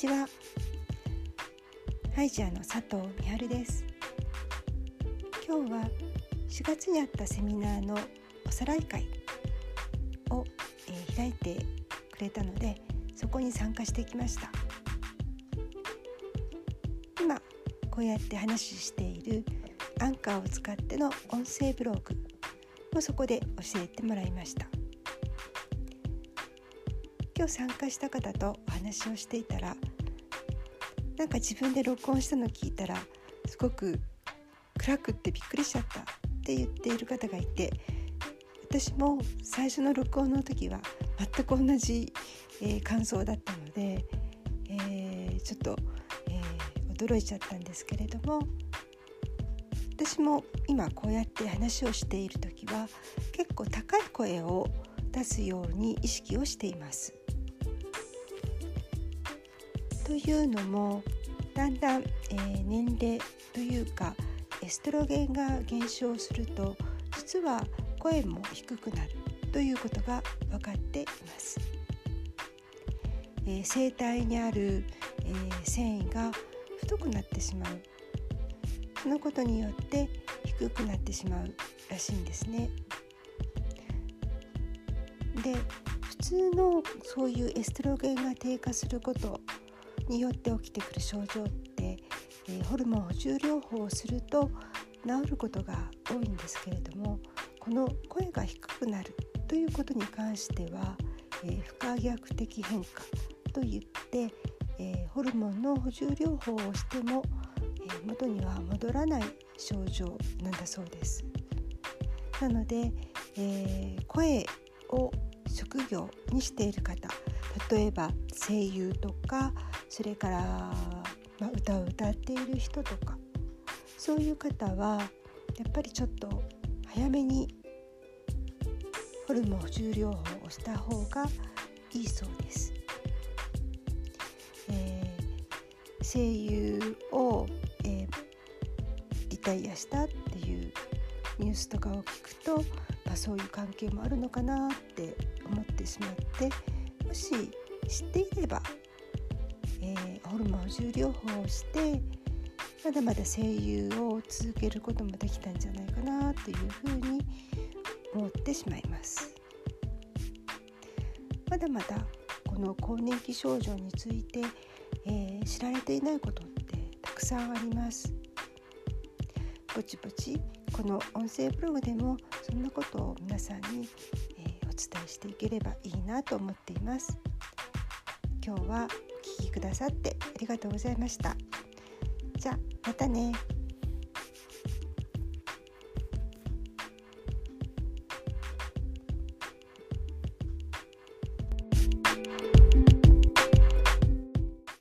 ちは、ハイジャーの佐藤美春です。今日は4月にあったセミナーのおさらい会を開いてくれたので、そこに参加してきました。今こうやって話しているアンカーを使っての音声ブログもそこで教えてもらいました。今日参加した方とお話をしていたら、なんか自分で録音したの聞いたらすごく暗くってびっくりしちゃったって言っている方がいて、私も最初の録音の時は全く同じ感想だったので、ちょっと驚いちゃったんですけれども、私も今こうやって話をしている時は結構高い声を出すように意識をしています。というのも、だんだん年齢というかエストロゲンが減少すると、実は声も低くなるということが分かっています。声帯にある繊維が太くなってしまう、そのことによって低くなってしまうらしいんですね。で、普通のそういうエストロゲンが低下することによって起きてくる症状って、ホルモン補充療法をすると治ることが多いんですけれども、この声が低くなるということに関しては、不可逆的変化といって、ホルモンの補充療法をしても元には戻らない症状なんだそうです。なので、声を職業にしている方、例えば声優とか、それから、歌を歌っている人とか、そういう方はやっぱりちょっと早めにホルモン補充療法をした方がいいそうです。声優をリタイアしたっていうニュースとかを聞くと、そういう関係もあるのかなって思ってしまって、もし知っていれば、ホルモン補充療法をしてまだまだ声優を続けることもできたんじゃないかなというふうに思ってしまいます。まだまだこの更年期症状について、知られていないことってたくさんあります。ぼちぼちこの音声ブログでもそんなことを皆さんに、お伝えしていければいいなと思っています。今日はお聞きくださってありがとうございました。じゃあまたね。